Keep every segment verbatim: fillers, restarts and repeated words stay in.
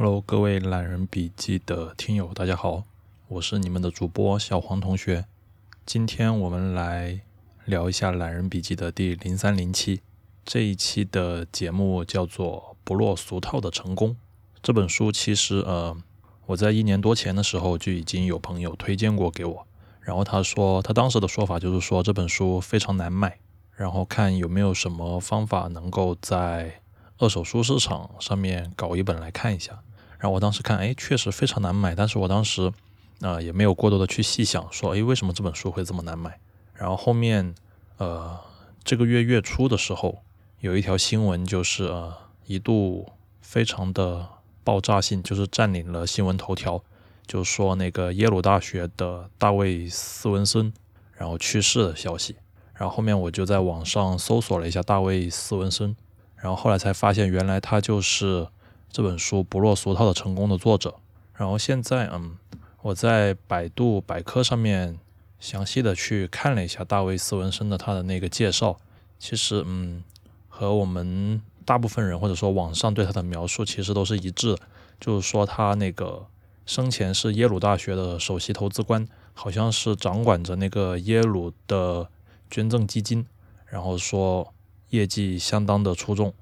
Hello， 各位懒人笔记的听友，大家好，我是你们的主播小黄同学。今天我们来聊一下懒人笔记的第零三零期。这一期的节目叫做不落俗套的成功。这本书其实呃，我在一年多前的时候就已经有朋友推荐过给我，然后他说他当时的说法就是说这本书非常难买，然后看有没有什么方法能够在二手书市场上面搞一本来看一下。然后我当时看，哎，确实非常难买，但是我当时呃也没有过多的去细想说，哎，为什么这本书会这么难买。然后后面呃这个月月初的时候有一条新闻，就是呃一度非常的爆炸性，就是占领了新闻头条，就说那个耶鲁大学的大卫斯文森然后去世的消息。然后后面我就在网上搜索了一下大卫斯文森，然后后来才发现原来他就是这本书不落俗套的成功的作者。然后现在嗯我在百度百科上面详细的去看了一下大卫斯文森的他的那个介绍，其实嗯和我们大部分人或者说网上对他的描述其实都是一致的，就是说他那个生前是耶鲁大学的首席投资官，好像是掌管着那个耶鲁的捐赠基金，然后说业绩相当的出众。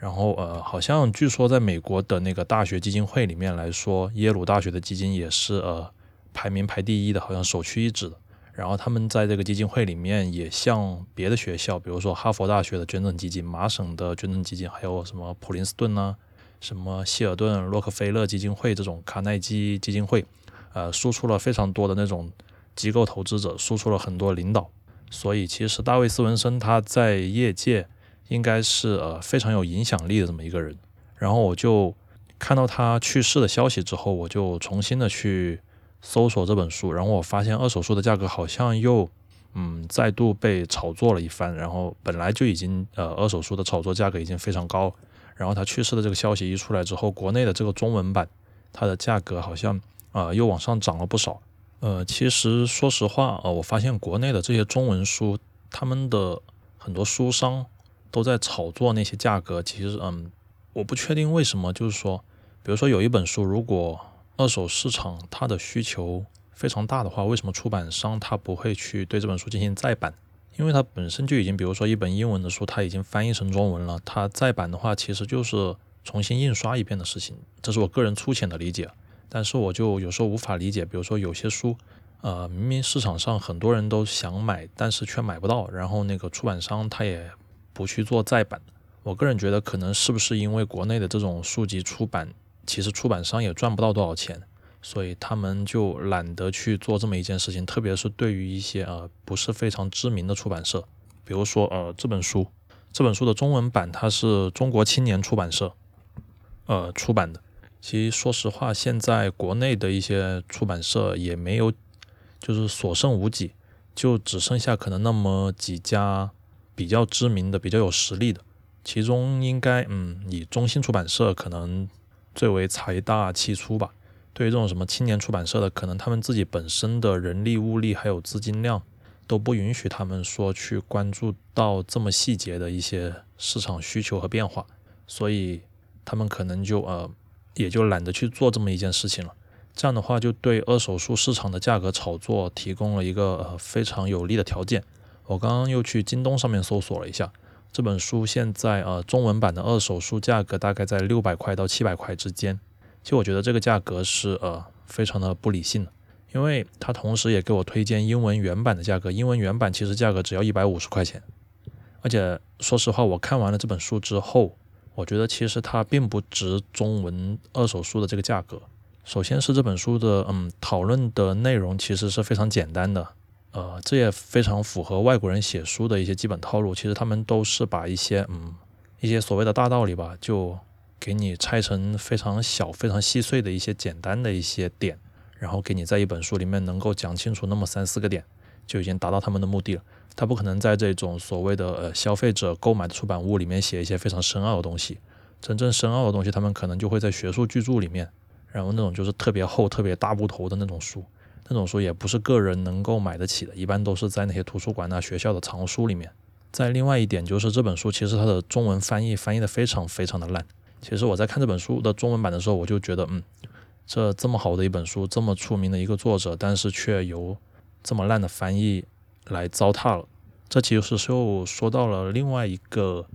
然后呃，好像据说在美国的那个大学基金会里面来说，耶鲁大学的基金也是呃排名排第一的，好像首屈一指的。然后他们在这个基金会里面也向别的学校，比如说哈佛大学的捐赠基金、麻省的捐赠基金，还有什么普林斯顿啊、什么希尔顿洛克菲勒基金会这种卡耐基基金会，呃，输出了非常多的那种机构投资者，输出了很多领导。所以其实大卫斯文森他在业界应该是呃非常有影响力的这么一个人。然后我就看到他去世的消息之后，我就重新的去搜索这本书，然后我发现二手书的价格好像又嗯再度被炒作了一番。然后本来就已经呃二手书的炒作价格已经非常高，然后他去世的这个消息一出来之后，国内的这个中文版它的价格好像呃又往上涨了不少。呃，其实说实话，呃，我发现国内的这些中文书，他们的很多书商都在炒作那些价格。其实，嗯，我不确定为什么，就是说，比如说有一本书，如果二手市场它的需求非常大的话，为什么出版商他不会去对这本书进行再版？因为它本身就已经，比如说一本英文的书，它已经翻译成中文了，它再版的话，其实就是重新印刷一遍的事情。这是我个人粗浅的理解。但是我就有时候无法理解，比如说有些书呃，明明市场上很多人都想买，但是却买不到，然后那个出版商他也不去做再版。我个人觉得可能是不是因为国内的这种书籍出版，其实出版商也赚不到多少钱，所以他们就懒得去做这么一件事情。特别是对于一些呃不是非常知名的出版社，比如说呃这本书这本书的中文版它是中国青年出版社呃出版的。其实说实话，现在国内的一些出版社也没有，就是所剩无几，就只剩下可能那么几家比较知名的、比较有实力的。其中应该嗯，以中信出版社可能最为财大气粗吧。对于这种什么青年出版社的，可能他们自己本身的人力、物力还有资金量都不允许他们说去关注到这么细节的一些市场需求和变化，所以他们可能就呃。也就懒得去做这么一件事情了。这样的话就对二手书市场的价格炒作提供了一个、呃、非常有利的条件。我刚刚又去京东上面搜索了一下，这本书现在呃中文版的二手书价格大概在六百块到七百块之间。其实我觉得这个价格是呃非常的不理性的，因为它同时也给我推荐英文原版的价格。英文原版其实价格只要一百五十块钱，而且说实话我看完了这本书之后，我觉得其实它并不值中文二手书的这个价格。首先是这本书的嗯讨论的内容其实是非常简单的，呃，这也非常符合外国人写书的一些基本套路。其实他们都是把一些嗯一些所谓的大道理吧，就给你拆成非常小、非常细碎的一些简单的一些点，然后给你在一本书里面能够讲清楚那么三四个点，就已经达到他们的目的了。他不可能在这种所谓的呃消费者购买的出版物里面写一些非常深奥的东西。真正深奥的东西他们可能就会在学术巨著里面，然后那种就是特别厚、特别大部头的那种书，那种书也不是个人能够买得起的，一般都是在那些图书馆啊、学校的藏书里面。再另外一点就是这本书其实它的中文翻译翻译的非常非常的烂，其实我在看这本书的中文版的时候，我就觉得嗯，这这么好的一本书，这么出名的一个作者，但是却由这么烂的翻译来糟蹋了。这其实是又说到了另外一个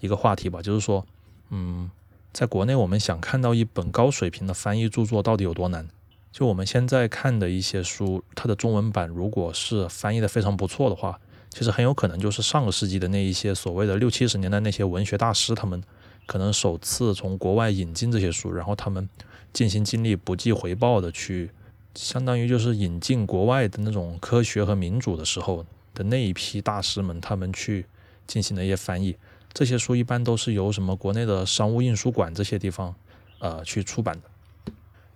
一个话题吧，就是说嗯，在国内我们想看到一本高水平的翻译著作到底有多难。就我们现在看的一些书，它的中文版如果是翻译的非常不错的话，其实很有可能就是上个世纪的那一些所谓的六七十年代那些文学大师，他们可能首次从国外引进这些书，然后他们尽心尽力不计回报的去，相当于就是引进国外的那种科学和民主的时候的那一批大师们，他们去进行的一些翻译。这些书一般都是由什么国内的商务印书馆这些地方呃去出版的。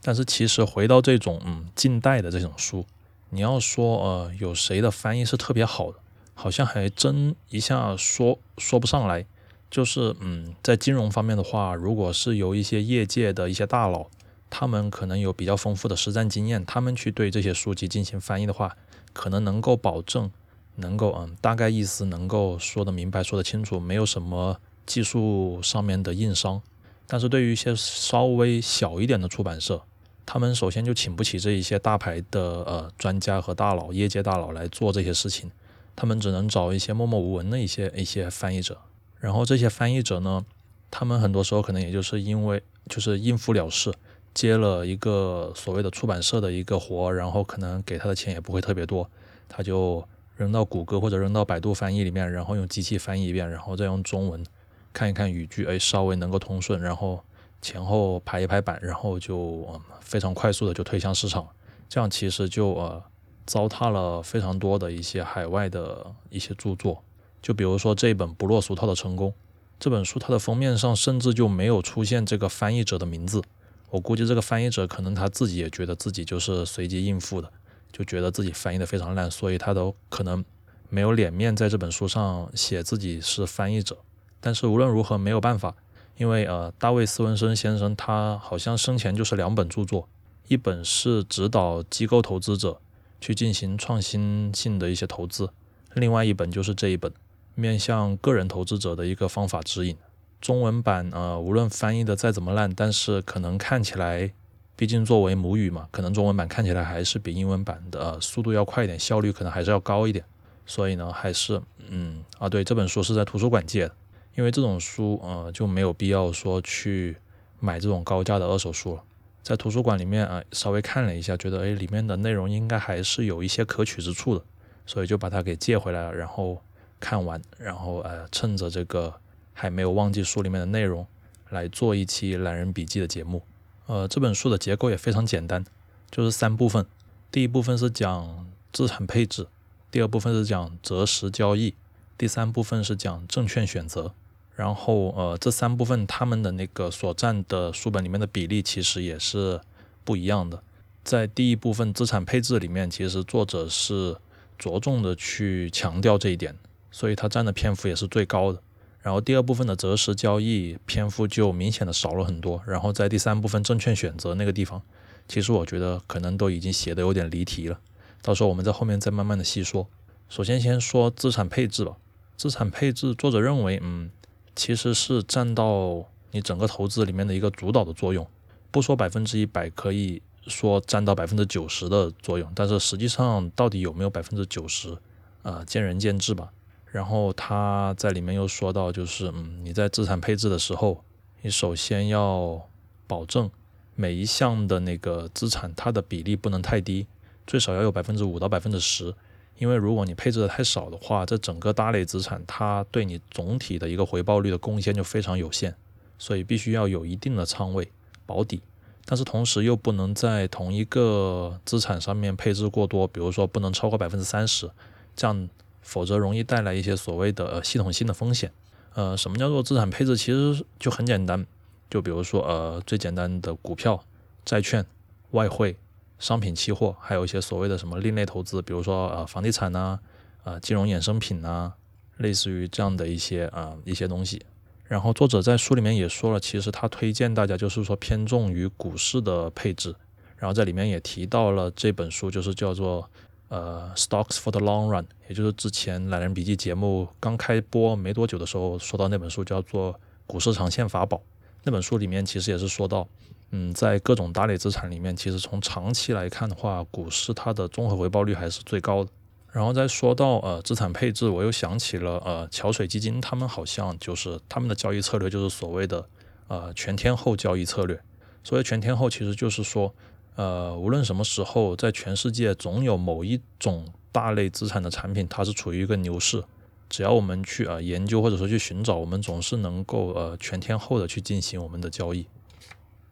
但是其实回到这种嗯近代的这种书，你要说呃有谁的翻译是特别好的，好像还真一下说说不上来。就是嗯在金融方面的话，如果是由一些业界的一些大佬，他们可能有比较丰富的实战经验，他们去对这些书籍进行翻译的话，可能能够保证能够嗯大概意思能够说得明白说得清楚，没有什么技术上面的硬伤。但是对于一些稍微小一点的出版社，他们首先就请不起这一些大牌的呃专家和大佬业界大佬来做这些事情，他们只能找一些默默无闻的一些一些翻译者。然后这些翻译者呢，他们很多时候可能也就是因为就是应付了事，接了一个所谓的出版社的一个活，然后可能给他的钱也不会特别多，他就扔到谷歌或者扔到百度翻译里面，然后用机器翻译一遍，然后再用中文看一看语句，哎，稍微能够通顺，然后前后排一排版，然后就、嗯、非常快速的就推向市场。这样其实就呃糟蹋了非常多的一些海外的一些著作。就比如说这本不落俗套的成功，这本书它的封面上甚至就没有出现这个翻译者的名字。我估计这个翻译者可能他自己也觉得自己就是随机应付的，就觉得自己翻译的非常烂，所以他都可能没有脸面在这本书上写自己是翻译者。但是无论如何没有办法，因为呃，大卫·斯文森先生他好像生前就是两本著作，一本是指导机构投资者去进行创新性的一些投资，另外一本就是这一本面向个人投资者的一个方法指引。中文版呃，无论翻译的再怎么烂，但是可能看起来毕竟作为母语嘛，可能中文版看起来还是比英文版的、呃、速度要快一点，效率可能还是要高一点。所以呢还是嗯啊对，这本书是在图书馆借的，因为这种书呃就没有必要说去买这种高价的二手书了。在图书馆里面啊、呃、稍微看了一下，觉得哎里面的内容应该还是有一些可取之处的，所以就把它给借回来了，然后看完，然后呃趁着这个还没有忘记书里面的内容来做一期懒人笔记的节目。呃，这本书的结构也非常简单，就是三部分。第一部分是讲资产配置，第二部分是讲择时交易，第三部分是讲证券选择。然后呃，这三部分他们的那个所占的书本里面的比例其实也是不一样的。在第一部分资产配置里面，其实作者是着重的去强调这一点，所以他占的篇幅也是最高的。然后第二部分的择时交易篇幅就明显的少了很多，然后在第三部分证券选择那个地方，其实我觉得可能都已经写的有点离题了，到时候我们在后面再慢慢的细说。首先先说资产配置吧。资产配置作者认为嗯，其实是占到你整个投资里面的一个主导的作用，不说百分之一百，可以说占到百分之九十的作用，但是实际上到底有没有百分之九十啊，见仁见智吧。然后他在里面又说到，就是嗯，你在资产配置的时候，你首先要保证每一项的那个资产它的比例不能太低，最少要有百分之五到百分之十，因为如果你配置的太少的话，这整个大类资产它对你总体的一个回报率的贡献就非常有限，所以必须要有一定的仓位保底。但是同时又不能在同一个资产上面配置过多，比如说不能超过百分之三十，这样。否则容易带来一些所谓的、呃、系统性的风险。呃，什么叫做资产配置？其实就很简单，就比如说呃，最简单的股票、债券、外汇、商品期货，还有一些所谓的什么另类投资，比如说呃房地产啊、呃金融衍生品啊，类似于这样的一些啊、呃、一些东西。然后作者在书里面也说了，其实他推荐大家就是说偏重于股市的配置。然后在里面也提到了这本书，就是叫做。呃 Stocks for the Long Run， 也就是之前懒人笔记节目刚开播没多久的时候说到那本书叫做股市长线法宝。那本书里面其实也是说到，嗯，在各种打理资产里面，其实从长期来看的话，股市它的综合回报率还是最高的。然后再说到呃资产配置，我又想起了呃桥水基金，他们好像就是他们的交易策略就是所谓的呃全天候交易策略。所谓全天候，其实就是说呃无论什么时候，在全世界总有某一种大类资产的产品，它是处于一个牛市。只要我们去啊、呃、研究或者说去寻找，我们总是能够呃全天候的去进行我们的交易。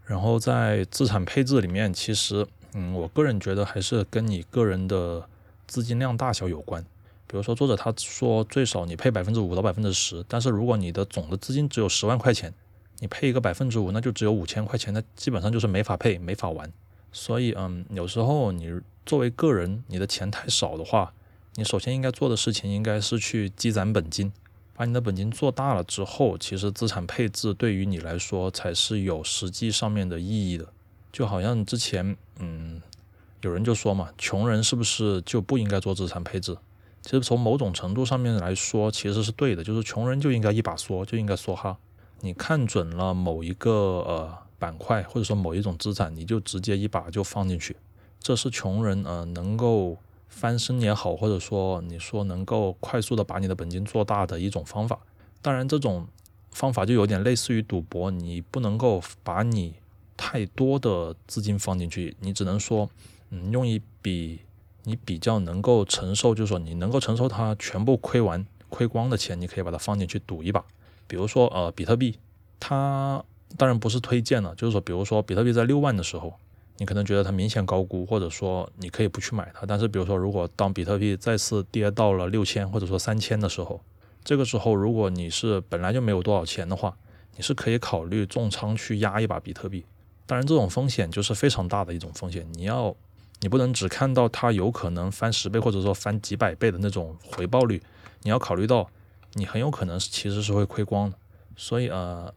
然后在资产配置里面，其实嗯我个人觉得还是跟你个人的资金量大小有关。比如说作者他说最少你配 百分之五 到 百分之十， 但是如果你的总的资金只有十万块钱，你配一个 百分之五 那就只有五千块钱，那基本上就是没法配没法玩。所以嗯，有时候你作为个人你的钱太少的话，你首先应该做的事情应该是去积攒本金，把你的本金做大了之后，其实资产配置对于你来说才是有实际上面的意义的。就好像之前嗯有人就说嘛，穷人是不是就不应该做资产配置？其实从某种程度上面来说，其实是对的，就是穷人就应该一把梭，就应该梭哈。你看准了某一个呃板块或者说某一种资产，你就直接一把就放进去，这是穷人呃能够翻身也好，或者说你说能够快速的把你的本金做大的一种方法。当然，这种方法就有点类似于赌博，你不能够把你太多的资金放进去，你只能说。嗯，用一笔你比较能够承受，就是说你能够承受它全部亏完亏光的钱，你可以把它放进去赌一把。比如说呃，比特币，它当然不是推荐了，就是说，比如说比特币在六万的时候，你可能觉得它明显高估，或者说你可以不去买它。但是比如说，如果当比特币再次跌到了六千或者说三千的时候，这个时候如果你是本来就没有多少钱的话，你是可以考虑重仓去压一把比特币。当然，这种风险就是非常大的一种风险，你要。你不能只看到它有可能翻十倍或者说翻几百倍的那种回报率，你要考虑到你很有可能其实是会亏光的。所以呃，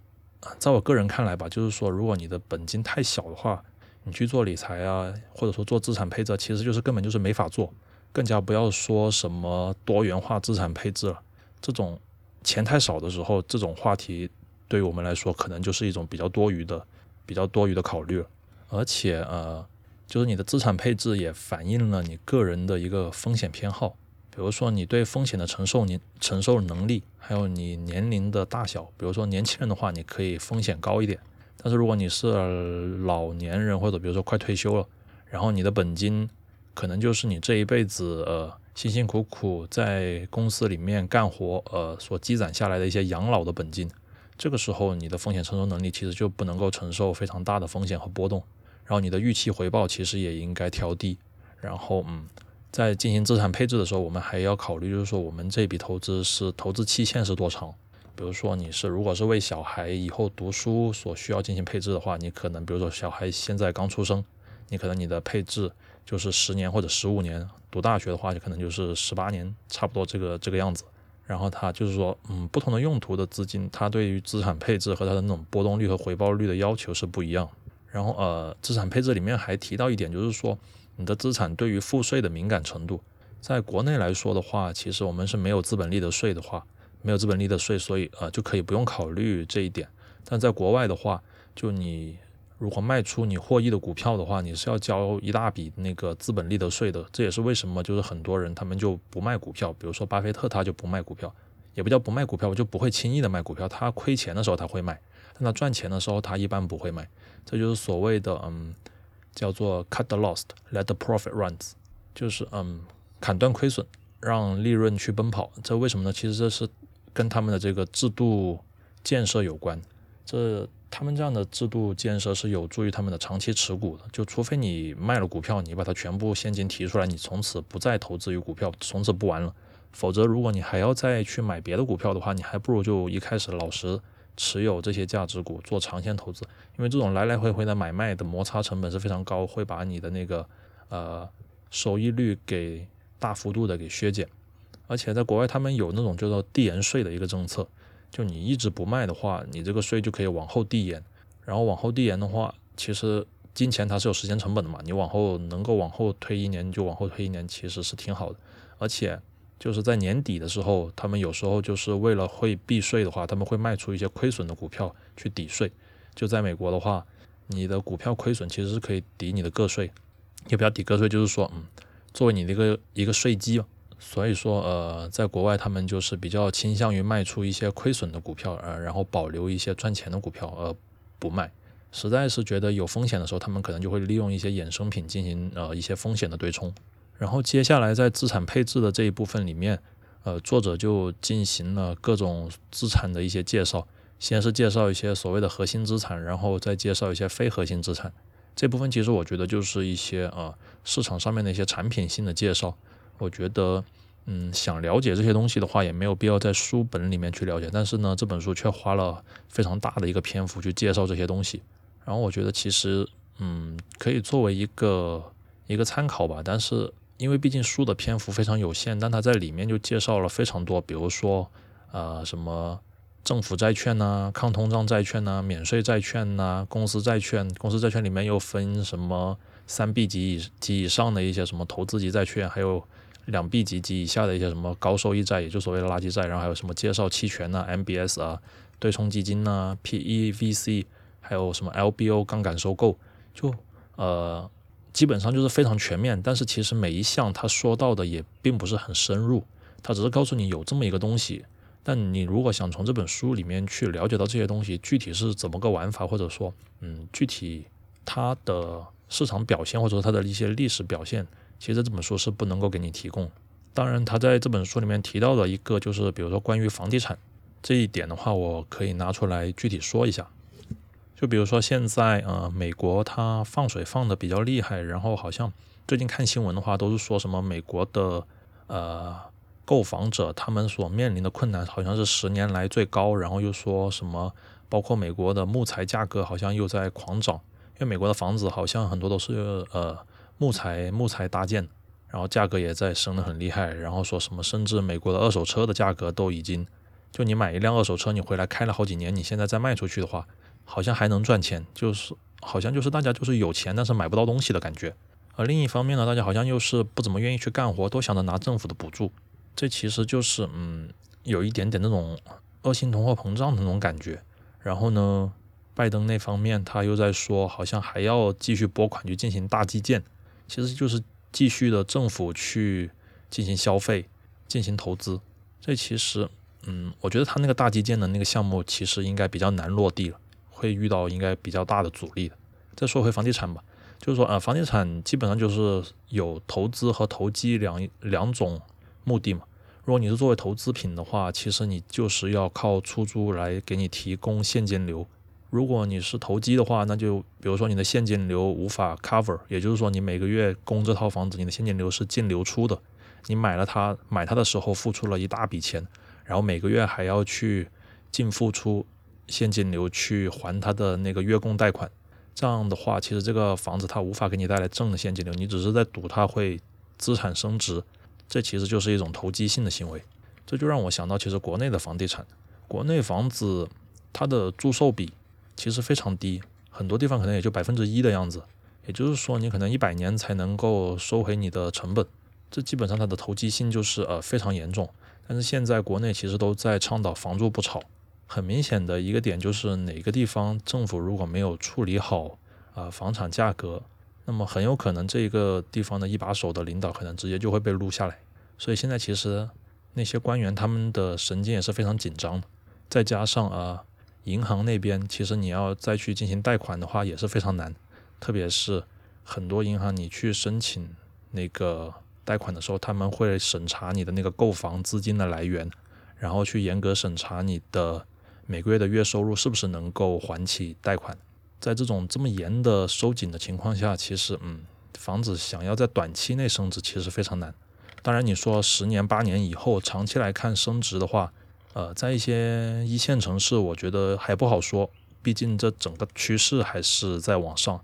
在我个人看来吧，就是说如果你的本金太小的话，你去做理财啊，或者说做资产配置，其实就是根本就是没法做，更加不要说什么多元化资产配置了。这种钱太少的时候，这种话题对于我们来说可能就是一种比较多余的比较多余的考虑了。而且呃就是你的资产配置也反映了你个人的一个风险偏好，比如说你对风险的承受你承受能力，还有你年龄的大小。比如说年轻人的话，你可以风险高一点，但是如果你是老年人，或者比如说快退休了，然后你的本金可能就是你这一辈子呃辛辛苦苦在公司里面干活呃所积攒下来的一些养老的本金，这个时候你的风险承受能力其实就不能够承受非常大的风险和波动。然后你的预期回报其实也应该调低，然后嗯，在进行资产配置的时候，我们还要考虑就是说我们这笔投资是投资期限是多长。比如说你是如果是为小孩以后读书所需要进行配置的话，你可能比如说小孩现在刚出生，你可能你的配置就是十年或者十五年，读大学的话就可能就是十八年，差不多这个这个样子。然后它就是说嗯，不同的用途的资金，它对于资产配置和它的那种波动率和回报率的要求是不一样。然后呃，资产配置里面还提到一点，就是说你的资产对于赋税的敏感程度。在国内来说的话，其实我们是没有资本利得税的话，没有资本利得税，所以呃就可以不用考虑这一点。但在国外的话，就你如果卖出你获益的股票的话，你是要交一大笔那个资本利得税的。这也是为什么就是很多人他们就不卖股票，比如说巴菲特他就不卖股票，也不叫不卖股票，我就不会轻易的卖股票。他亏钱的时候他会卖，但他赚钱的时候他一般不会卖。这就是所谓的嗯，叫做 cut the loss, let the profit run, 就是嗯，砍断亏损，让利润去奔跑。这为什么呢？其实这是跟他们的这个制度建设有关。这他们这样的制度建设是有助于他们的长期持股的。就除非你卖了股票，你把它全部现金提出来，你从此不再投资于股票，从此不玩了。否则，如果你还要再去买别的股票的话，你还不如就一开始老实持有这些价值股做长线投资，因为这种来来回回的买卖的摩擦成本是非常高，会把你的那个呃收益率给大幅度的给削减。而且在国外他们有那种叫做递延税的一个政策，就你一直不卖的话，你这个税就可以往后递延，然后往后递延的话，其实金钱它是有时间成本的嘛，你往后能够往后推一年就往后推一年，其实是挺好的。而且就是在年底的时候，他们有时候就是为了会避税的话，他们会卖出一些亏损的股票去抵税。就在美国的话，你的股票亏损其实是可以抵你的个税，也不要抵个税，就是说嗯，作为你的一个一个税基吧。所以说呃，在国外他们就是比较倾向于卖出一些亏损的股票，呃，然后保留一些赚钱的股票，呃，不卖。实在是觉得有风险的时候，他们可能就会利用一些衍生品进行呃一些风险的对冲。然后接下来在资产配置的这一部分里面，呃，作者就进行了各种资产的一些介绍，先是介绍一些所谓的核心资产，然后再介绍一些非核心资产。这部分其实我觉得就是一些呃市场上面的一些产品性的介绍。我觉得嗯，想了解这些东西的话，也没有必要在书本里面去了解，但是呢，这本书却花了非常大的一个篇幅去介绍这些东西。然后我觉得其实嗯，可以作为一个一个参考吧，但是因为毕竟书的篇幅非常有限，但它在里面就介绍了非常多，比如说呃什么政府债券啊、抗通胀债券啊、免税债券啊、公司债券，公司债券里面又分什么三 B 级及以上的一些什么投资级债券，还有两 B 级及以下的一些什么高收益债，也就所谓的垃圾债，然后还有什么介绍期权啊、M B S 啊、对冲基金啊、P E V C，还有什么 L B O 杠杆收购，就呃基本上就是非常全面，但是其实每一项他说到的也并不是很深入，他只是告诉你有这么一个东西，但你如果想从这本书里面去了解到这些东西具体是怎么个玩法，或者说嗯具体它的市场表现或者说它的一些历史表现，其实这本书是不能够给你提供。当然他在这本书里面提到的一个就是比如说关于房地产这一点的话，我可以拿出来具体说一下。就比如说现在呃，美国它放水放的比较厉害，然后好像最近看新闻的话，都是说什么美国的呃购房者他们所面临的困难好像是十年来最高，然后又说什么包括美国的木材价格好像又在狂涨，因为美国的房子好像很多都是呃木材木材搭建，然后价格也在升得很厉害，然后说什么甚至美国的二手车的价格都已经，就你买一辆二手车你回来开了好几年，你现在再卖出去的话好像还能赚钱，就是好像就是大家就是有钱但是买不到东西的感觉。而另一方面呢，大家好像又是不怎么愿意去干活，都想着拿政府的补助，这其实就是嗯有一点点那种恶性通货膨胀的那种感觉。然后呢，拜登那方面他又在说好像还要继续拨款去进行大基建，其实就是继续的政府去进行消费进行投资，这其实嗯我觉得他那个大基建的那个项目其实应该比较难落地了，会遇到应该比较大的阻力的。再说回房地产吧，就是说啊、呃，房地产基本上就是有投资和投机两两种目的嘛。如果你是作为投资品的话，其实你就是要靠出租来给你提供现金流。如果你是投机的话，那就比如说你的现金流无法 cover， 也就是说你每个月供这套房子，你的现金流是净流出的。你买了它，买它的时候付出了一大笔钱，然后每个月还要去净付出现金流去还他的那个月供贷款，这样的话其实这个房子它无法给你带来正的现金流，你只是在赌它会资产升值，这其实就是一种投机性的行为。这就让我想到其实国内的房地产，国内房子它的租售比其实非常低，很多地方可能也就百分之一的样子，也就是说你可能一百年才能够收回你的成本，这基本上它的投机性就是呃非常严重。但是现在国内其实都在倡导房住不炒，很明显的一个点就是哪个地方政府如果没有处理好啊、呃、房产价格，那么很有可能这个地方的一把手的领导可能直接就会被撸下来。所以现在其实那些官员他们的神经也是非常紧张的，再加上啊、呃、银行那边其实你要再去进行贷款的话也是非常难，特别是很多银行你去申请那个贷款的时候，他们会审查你的那个购房资金的来源，然后去严格审查你的每个月的月收入是不是能够还起贷款。在这种这么严的收紧的情况下，其实嗯，房子想要在短期内升值其实非常难。当然你说十年八年以后长期来看升值的话，呃，在一些一线城市我觉得还不好说，毕竟这整个趋势还是在往上，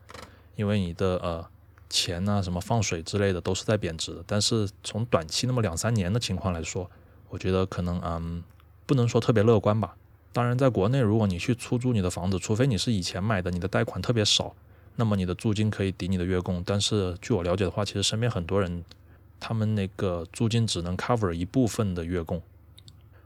因为你的呃钱啊什么放水之类的都是在贬值的。但是从短期那么两三年的情况来说，我觉得可能嗯不能说特别乐观吧。当然在国内如果你去出租你的房子，除非你是以前买的，你的贷款特别少，那么你的租金可以抵你的月供，但是据我了解的话，其实身边很多人他们那个租金只能 cover 一部分的月供。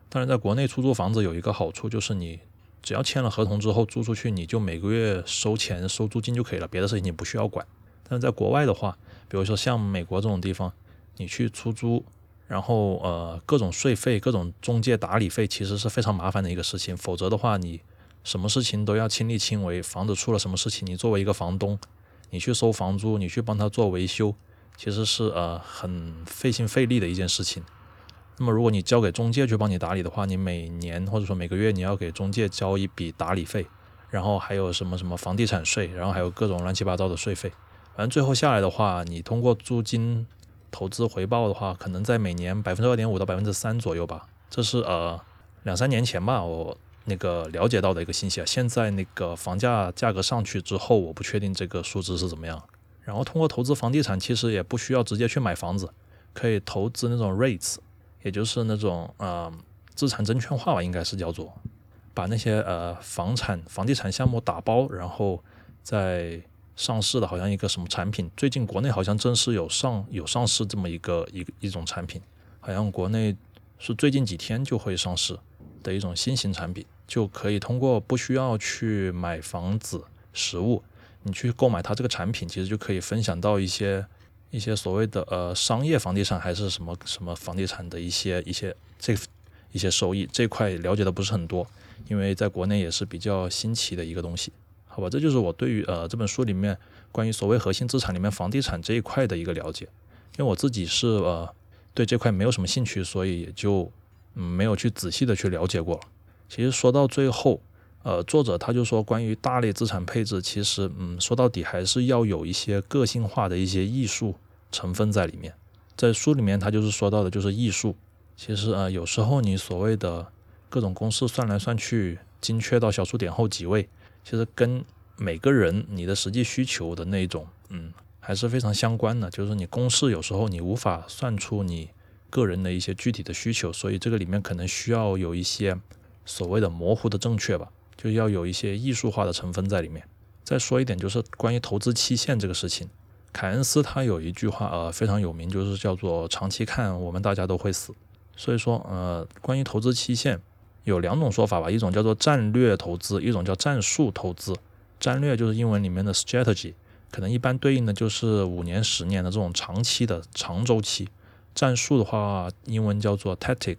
当然在国内出租房子有一个好处，就是你只要签了合同之后租出去，你就每个月收钱收租金就可以了，别的事情你不需要管。但是在国外的话，比如说像美国这种地方，你去出租，然后呃各种税费、各种中介打理费其实是非常麻烦的一个事情。否则的话，你什么事情都要亲力亲为，房子出了什么事情，你作为一个房东，你去收房租，你去帮他做维修，其实是呃很费心费力的一件事情。那么如果你交给中介去帮你打理的话，你每年或者说每个月你要给中介交一笔打理费，然后还有什么什么房地产税，然后还有各种乱七八糟的税费。反正最后下来的话，你通过租金投资回报的话，可能在每年 百分之二点五 到 百分之三 左右吧。这是呃两三年前吧，我那个了解到的一个信息啊。现在那个房价价格上去之后，我不确定这个数值是怎么样。然后通过投资房地产，其实也不需要直接去买房子，可以投资那种 REITs，也就是那种呃资产证券化吧，应该是叫做，把那些呃房产房地产项目打包，然后再上市的，好像一个什么产品，最近国内好像正式有上有上市这么一个一一种产品，好像国内是最近几天就会上市的一种新型产品，就可以通过不需要去买房子、实物，你去购买它这个产品，其实就可以分享到一些。一些所谓的呃商业房地产还是什么什么房地产的一些一些这一些收益，这块了解的不是很多，因为在国内也是比较新奇的一个东西，好吧？这就是我对于呃这本书里面关于所谓核心资产里面房地产这一块的一个了解。因为我自己是呃对这块没有什么兴趣，所以也就、嗯、没有去仔细的去了解过了。其实说到最后，呃作者他就说，关于大类资产配置，其实嗯说到底还是要有一些个性化的一些艺术成分在里面。在书里面他就是说到的就是艺术，其实呃有时候你所谓的各种公式算来算去，精确到小数点后几位，其实跟每个人你的实际需求的那种嗯还是非常相关的。就是你公式有时候你无法算出你个人的一些具体的需求，所以这个里面可能需要有一些所谓的模糊的正确吧，就要有一些艺术化的成分在里面。再说一点就是关于投资期限这个事情，凯恩斯他有一句话呃非常有名，就是叫做长期看我们大家都会死。所以说呃关于投资期限有两种说法吧，一种叫做战略投资，一种叫战术投资。战略就是英文里面的 strategy， 可能一般对应的就是五年十年的这种长期的长周期。战术的话英文叫做 tactic，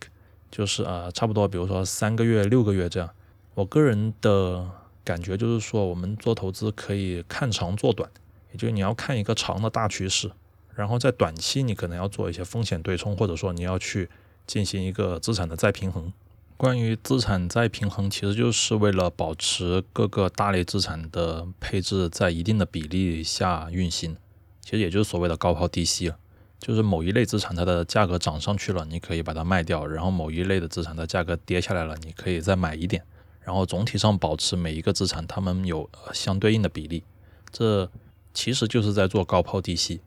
就是呃差不多比如说三个月六个月这样。我个人的感觉就是说，我们做投资可以看长做短，也就是你要看一个长的大趋势，然后在短期你可能要做一些风险对冲，或者说你要去进行一个资产的再平衡。关于资产再平衡，其实就是为了保持各个大类资产的配置在一定的比例下运行，其实也就是所谓的高抛低吸了。就是某一类资产它的价格涨上去了，你可以把它卖掉，然后某一类的资产的价格跌下来了，你可以再买一点，然后总体上保持每一个资产它们有相对应的比例。这其实就是在做高抛低吸。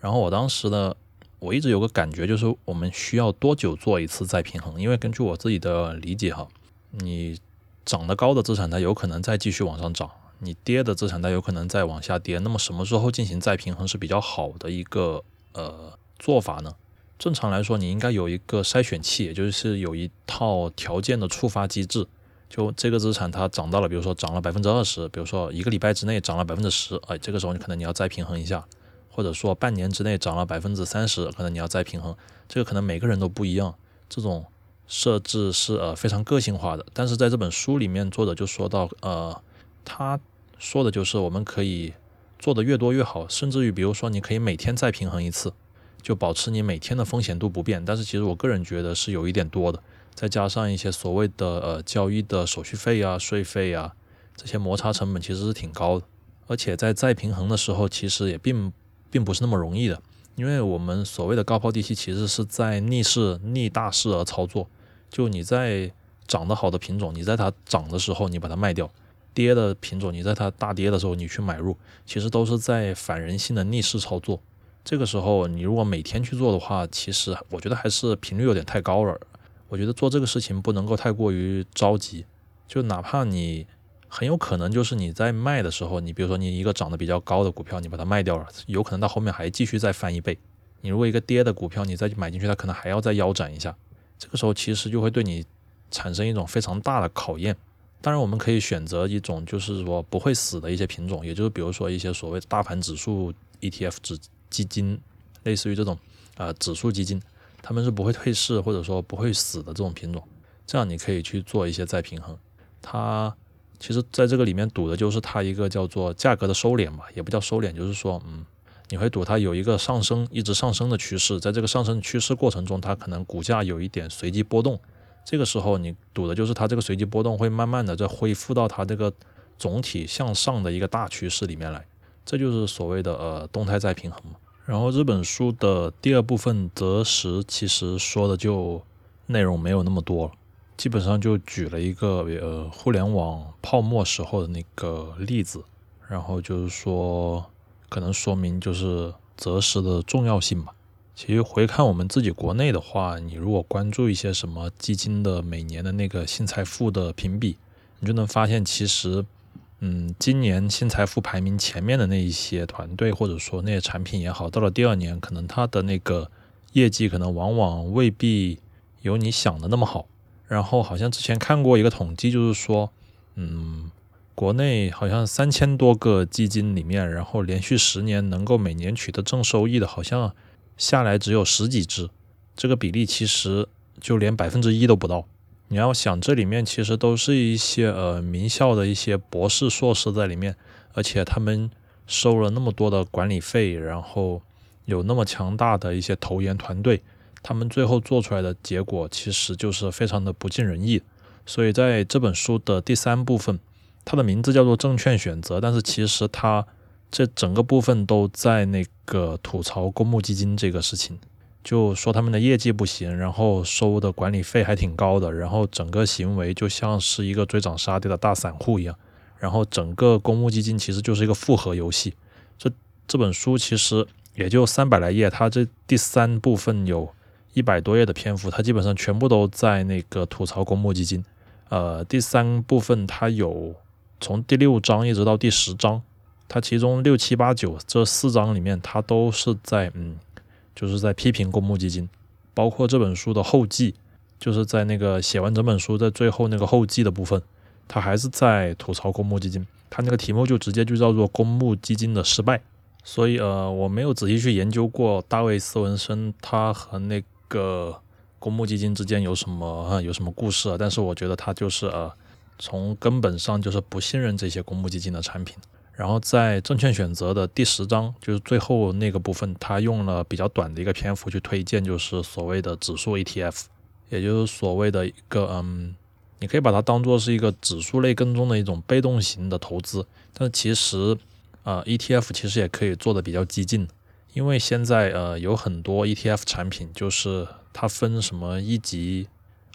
然后我当时的我一直有个感觉，就是我们需要多久做一次再平衡。因为根据我自己的理解哈，你涨得高的资产它有可能再继续往上涨，你跌的资产它有可能再往下跌。那么什么时候进行再平衡是比较好的一个呃做法呢？正常来说你应该有一个筛选器，也就是有一套条件的触发机制。就这个资产它涨到了，比如说涨了 百分之二十， 比如说一个礼拜之内涨了 百分之十， 哎，这个时候你可能你要再平衡一下，或者说半年之内涨了 百分之三十， 可能你要再平衡。这个可能每个人都不一样，这种设置是呃非常个性化的。但是在这本书里面作者就说到呃他说的就是我们可以做的越多越好，甚至于比如说你可以每天再平衡一次，就保持你每天的风险度不变。但是其实我个人觉得是有一点多的，再加上一些所谓的呃交易的手续费啊、税费啊，这些摩擦成本其实是挺高的。而且在再平衡的时候，其实也并并不是那么容易的，因为我们所谓的高抛低吸其实是在逆势逆大势而操作。就你在涨得好的品种，你在它涨的时候你把它卖掉；跌的品种，你在它大跌的时候你去买入，其实都是在反人性的逆势操作。这个时候你如果每天去做的话，其实我觉得还是频率有点太高了。我觉得做这个事情不能够太过于着急，就哪怕你很有可能就是你在卖的时候，你比如说你一个涨得比较高的股票你把它卖掉了，有可能到后面还继续再翻一倍。你如果一个跌的股票你再买进去，它可能还要再腰斩一下，这个时候其实就会对你产生一种非常大的考验。当然我们可以选择一种就是说不会死的一些品种，也就是比如说一些所谓大盘指数 E T F 基金，类似于这种、呃、指数基金，他们是不会退市或者说不会死的这种品种，这样你可以去做一些再平衡。它其实在这个里面赌的就是它一个叫做价格的收敛嘛，也不叫收敛，就是说嗯，你会赌它有一个上升一直上升的趋势，在这个上升趋势过程中它可能股价有一点随机波动，这个时候你赌的就是它这个随机波动会慢慢的再恢复到它这个总体向上的一个大趋势里面来，这就是所谓的呃动态再平衡嘛。然后这本书的第二部分择时其实说的就内容没有那么多了，基本上就举了一个呃互联网泡沫时候的那个例子，然后就是说可能说明就是择时的重要性吧。其实回看我们自己国内的话，你如果关注一些什么基金的每年的那个新财富的评比，你就能发现其实嗯，今年新财富排名前面的那一些团队或者说那些产品也好，到了第二年可能它的那个业绩可能往往未必有你想的那么好。然后好像之前看过一个统计，就是说嗯，国内好像三千多个基金里面，然后连续十年能够每年取得正收益的好像下来只有十几只，这个比例其实就连百分之一都不到。你要想这里面其实都是一些呃名校的一些博士硕士在里面，而且他们收了那么多的管理费，然后有那么强大的一些投研团队，他们最后做出来的结果其实就是非常的不尽人意。所以在这本书的第三部分，它的名字叫做证券选择，但是其实它这整个部分都在那个吐槽公募基金这个事情，就说他们的业绩不行，然后收的管理费还挺高的，然后整个行为就像是一个追涨杀跌的大散户一样，然后整个公募基金其实就是一个复合游戏。这这本书其实也就三百来页，它这第三部分有一百多页的篇幅，它基本上全部都在那个吐槽公募基金。呃，第三部分它有从第六章一直到第十章，它其中六七八九这四章里面，它都是在嗯，就是在批评公募基金，包括这本书的后记，就是在那个写完整本书在最后那个后记的部分，它还是在吐槽公募基金，它那个题目就直接就叫做公募基金的失败。所以呃，我没有仔细去研究过大卫斯文森他和那个公募基金之间有什么有什么故事啊，但是我觉得他就是呃，从根本上就是不信任这些公募基金的产品。然后在证券选择的第十章，就是最后那个部分，他用了比较短的一个篇幅去推荐，就是所谓的指数 E T F， 也就是所谓的一个嗯，你可以把它当做是一个指数类跟踪的一种被动型的投资。但是其实呃 E T F 其实也可以做的比较激进，因为现在呃有很多 E T F 产品，就是它分什么一级、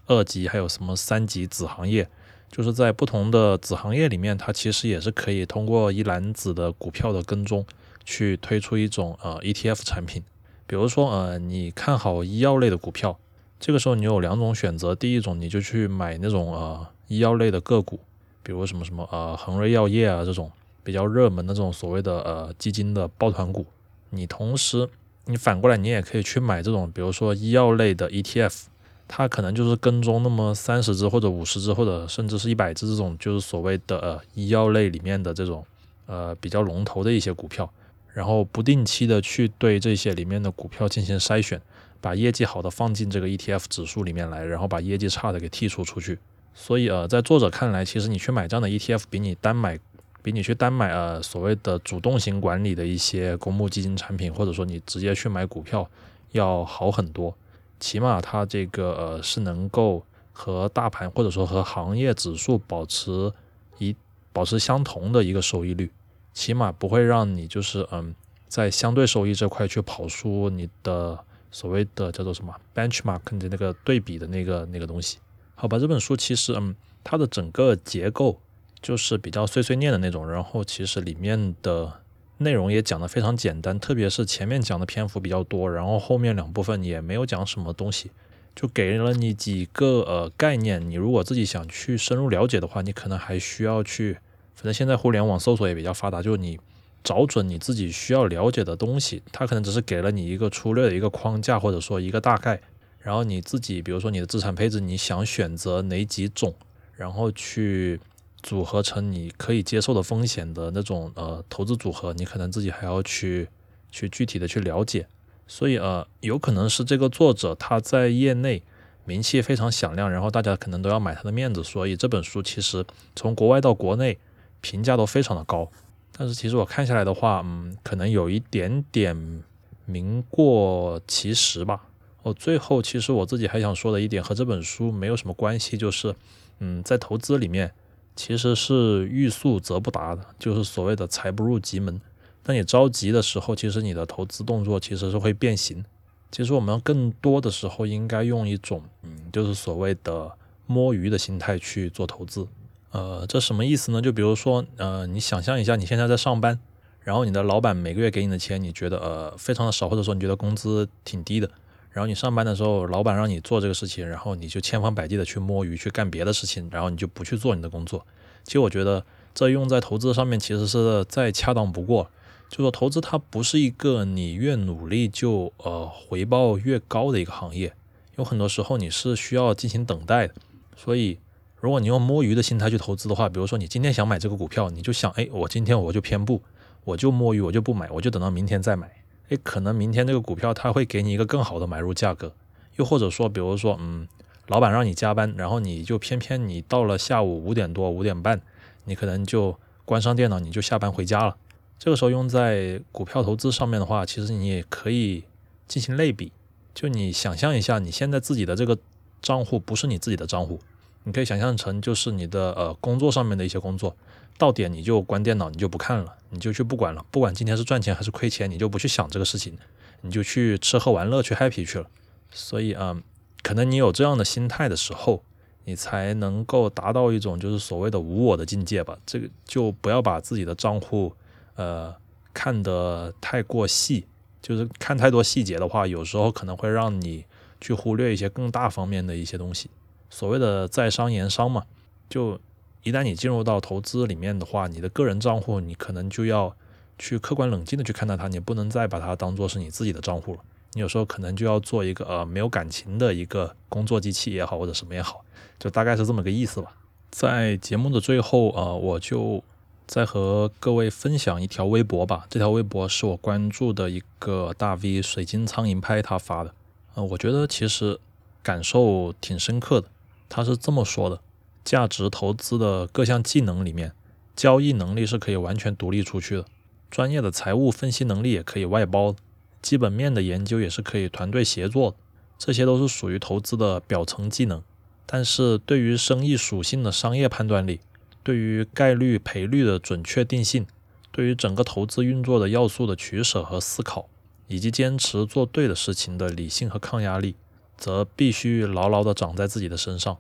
二级，还有什么三级子行业。就是在不同的子行业里面，它其实也是可以通过一篮子的股票的跟踪去推出一种呃 E T F 产品。比如说呃，你看好医药类的股票，这个时候你有两种选择，第一种你就去买那种呃医药类的个股，比如什么什么呃恒瑞药业啊这种比较热门的这种所谓的呃基金的抱团股。你同时你反过来你也可以去买这种比如说医药类的 E T F。它可能就是跟踪那么三十只或者五十只或者甚至是一百只这种就是所谓的呃医药类里面的这种呃比较龙头的一些股票，然后不定期的去对这些里面的股票进行筛选，把业绩好的放进这个 E T F 指数里面来，然后把业绩差的给剔除出去。所以呃在作者看来，其实你去买这样的 E T F 比你单买比你去单买呃所谓的主动型管理的一些公募基金产品，或者说你直接去买股票要好很多。起码它这个呃是能够和大盘或者说和行业指数保持一保持相同的一个收益率，起码不会让你就是嗯在相对收益这块去跑输你的所谓的叫做什么 benchmark 的那个对比的那个那个东西。好吧，这本书其实嗯它的整个结构就是比较碎碎念的那种，然后其实里面的内容也讲得非常简单，特别是前面讲的篇幅比较多，然后后面两部分也没有讲什么东西，就给了你几个呃概念，你如果自己想去深入了解的话，你可能还需要去，反正现在互联网搜索也比较发达，就你找准你自己需要了解的东西，它可能只是给了你一个粗略的一个框架或者说一个大概，然后你自己比如说你的资产配置，你想选择哪几种，然后去组合成你可以接受的风险的那种呃投资组合，你可能自己还要去去具体的去了解。所以呃，有可能是这个作者他在业内名气非常响亮，然后大家可能都要买他的面子，所以这本书其实从国外到国内评价都非常的高。但是其实我看下来的话，嗯，可能有一点点名过其实吧。哦，最后其实我自己还想说的一点和这本书没有什么关系，就是嗯，在投资里面其实是欲速则不达的，就是所谓的财不入急门。当你着急的时候，其实你的投资动作其实是会变形。其实我们更多的时候应该用一种嗯，就是所谓的摸鱼的心态去做投资。呃，这什么意思呢？就比如说呃，你想象一下，你现在在上班，然后你的老板每个月给你的钱你觉得呃非常的少，或者说你觉得工资挺低的，然后你上班的时候老板让你做这个事情，然后你就千方百计的去摸鱼，去干别的事情，然后你就不去做你的工作。其实我觉得这用在投资上面其实是再恰当不过。就说投资它不是一个你越努力就呃回报越高的一个行业，有很多时候你是需要进行等待的。所以如果你用摸鱼的心态去投资的话，比如说你今天想买这个股票，你就想，哎，我今天我就偏不，我就摸鱼，我就不买，我就等到明天再买。哎，可能明天这个股票它会给你一个更好的买入价格。又或者说比如说嗯，老板让你加班，然后你就偏偏你到了下午五点多五点半，你可能就关上电脑，你就下班回家了。这个时候用在股票投资上面的话，其实你也可以进行类比。就你想象一下，你现在自己的这个账户不是你自己的账户，你可以想象成就是你的呃工作上面的一些工作，到点你就关电脑，你就不看了，你就去不管了，不管今天是赚钱还是亏钱，你就不去想这个事情，你就去吃喝玩乐，去 happy 去了。所以啊、嗯，可能你有这样的心态的时候，你才能够达到一种就是所谓的无我的境界吧。这个就不要把自己的账户呃，看得太过细，就是看太多细节的话，有时候可能会让你去忽略一些更大方面的一些东西。所谓的在商言商嘛，就一旦你进入到投资里面的话，你的个人账户你可能就要去客观冷静的去看待它，你不能再把它当做是你自己的账户了。你有时候可能就要做一个呃没有感情的一个工作机器也好，或者什么也好，就大概是这么个意思吧。在节目的最后呃，我就再和各位分享一条微博吧。这条微博是我关注的一个大 V 水晶苍蝇拍他发的、呃、我觉得其实感受挺深刻的。他是这么说的，价值投资的各项技能里面，交易能力是可以完全独立出去的，专业的财务分析能力也可以外包的，基本面的研究也是可以团队协作的，这些都是属于投资的表层技能。但是对于生意属性的商业判断力，对于概率赔率的准确定性，对于整个投资运作的要素的取舍和思考，以及坚持做对的事情的理性和抗压力，则必须牢牢地长在自己的身上，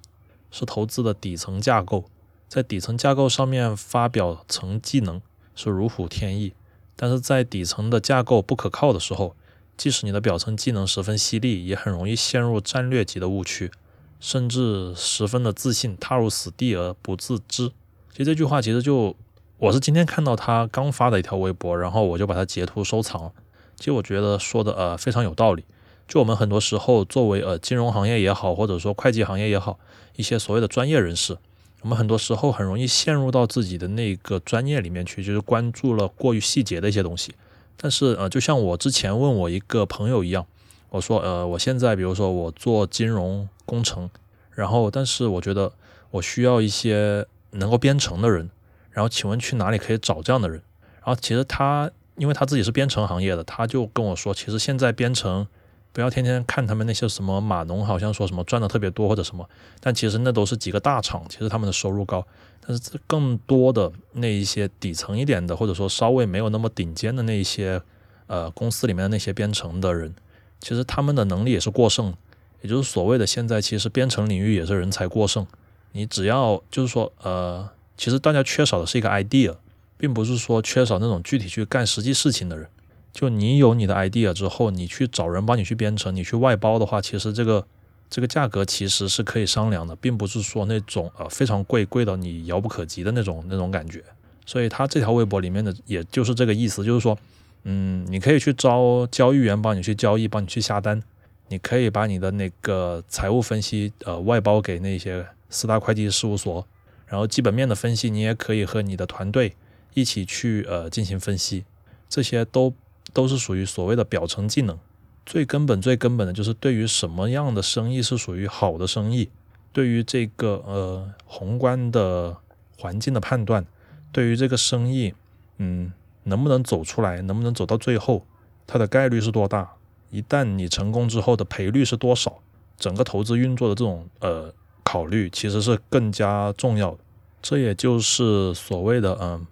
是投资的底层架构。在底层架构上面发表层技能是如虎添翼，但是在底层的架构不可靠的时候，即使你的表层技能十分犀利，也很容易陷入战略级的误区，甚至十分的自信，踏入死地而不自知。其实这句话其实就我是今天看到他刚发的一条微博，然后我就把它截图收藏。其实我觉得说的呃非常有道理。就我们很多时候作为呃金融行业也好，或者说会计行业也好，一些所谓的专业人士，我们很多时候很容易陷入到自己的那个专业里面去，就是关注了过于细节的一些东西。但是呃就像我之前问我一个朋友一样，我说呃我现在比如说我做金融工程，然后但是我觉得我需要一些能够编程的人，然后请问去哪里可以找这样的人？然后其实他因为他自己是编程行业的，他就跟我说，其实现在编程不要天天看他们那些什么码农好像说什么赚的特别多或者什么，但其实那都是几个大厂，其实他们的收入高，但是更多的那一些底层一点的，或者说稍微没有那么顶尖的那一些呃公司里面的那些编程的人，其实他们的能力也是过剩，也就是所谓的现在其实编程领域也是人才过剩。你只要就是说呃，其实大家缺少的是一个 idea， 并不是说缺少那种具体去干实际事情的人。就你有你的 idea 之后，你去找人帮你去编程，你去外包的话，其实这个这个价格其实是可以商量的，并不是说那种呃非常贵贵到你遥不可及的那种那种感觉。所以他这条微博里面的也就是这个意思，就是说嗯，你可以去招交易员帮你去交易，帮你去下单，你可以把你的那个财务分析呃外包给那些四大会计事务所，然后基本面的分析你也可以和你的团队一起去呃进行分析，这些都都是属于所谓的表层技能。最根本最根本的就是对于什么样的生意是属于好的生意，对于这个呃宏观的环境的判断，对于这个生意嗯能不能走出来，能不能走到最后，它的概率是多大，一旦你成功之后的赔率是多少，整个投资运作的这种呃考虑其实是更加重要的。这也就是所谓的嗯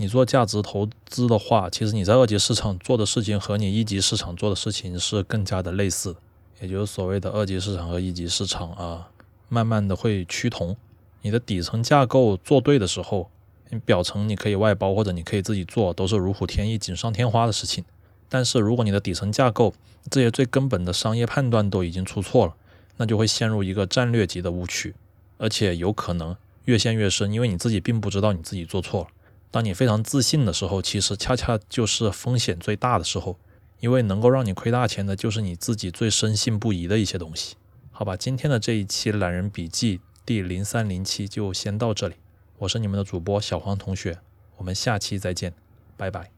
你做价值投资的话，其实你在二级市场做的事情和你一级市场做的事情是更加的类似，也就是所谓的二级市场和一级市场啊，慢慢的会趋同。你的底层架构做对的时候，你表层你可以外包或者你可以自己做，都是如虎添翼锦上添花的事情。但是如果你的底层架构这些最根本的商业判断都已经出错了，那就会陷入一个战略级的误区，而且有可能越陷越深，因为你自己并不知道你自己做错了。当你非常自信的时候，其实恰恰就是风险最大的时候，因为能够让你亏大钱的就是你自己最深信不疑的一些东西。好吧，今天的这一期懒人笔记第零三零七就先到这里，我是你们的主播小黄同学，我们下期再见，拜拜。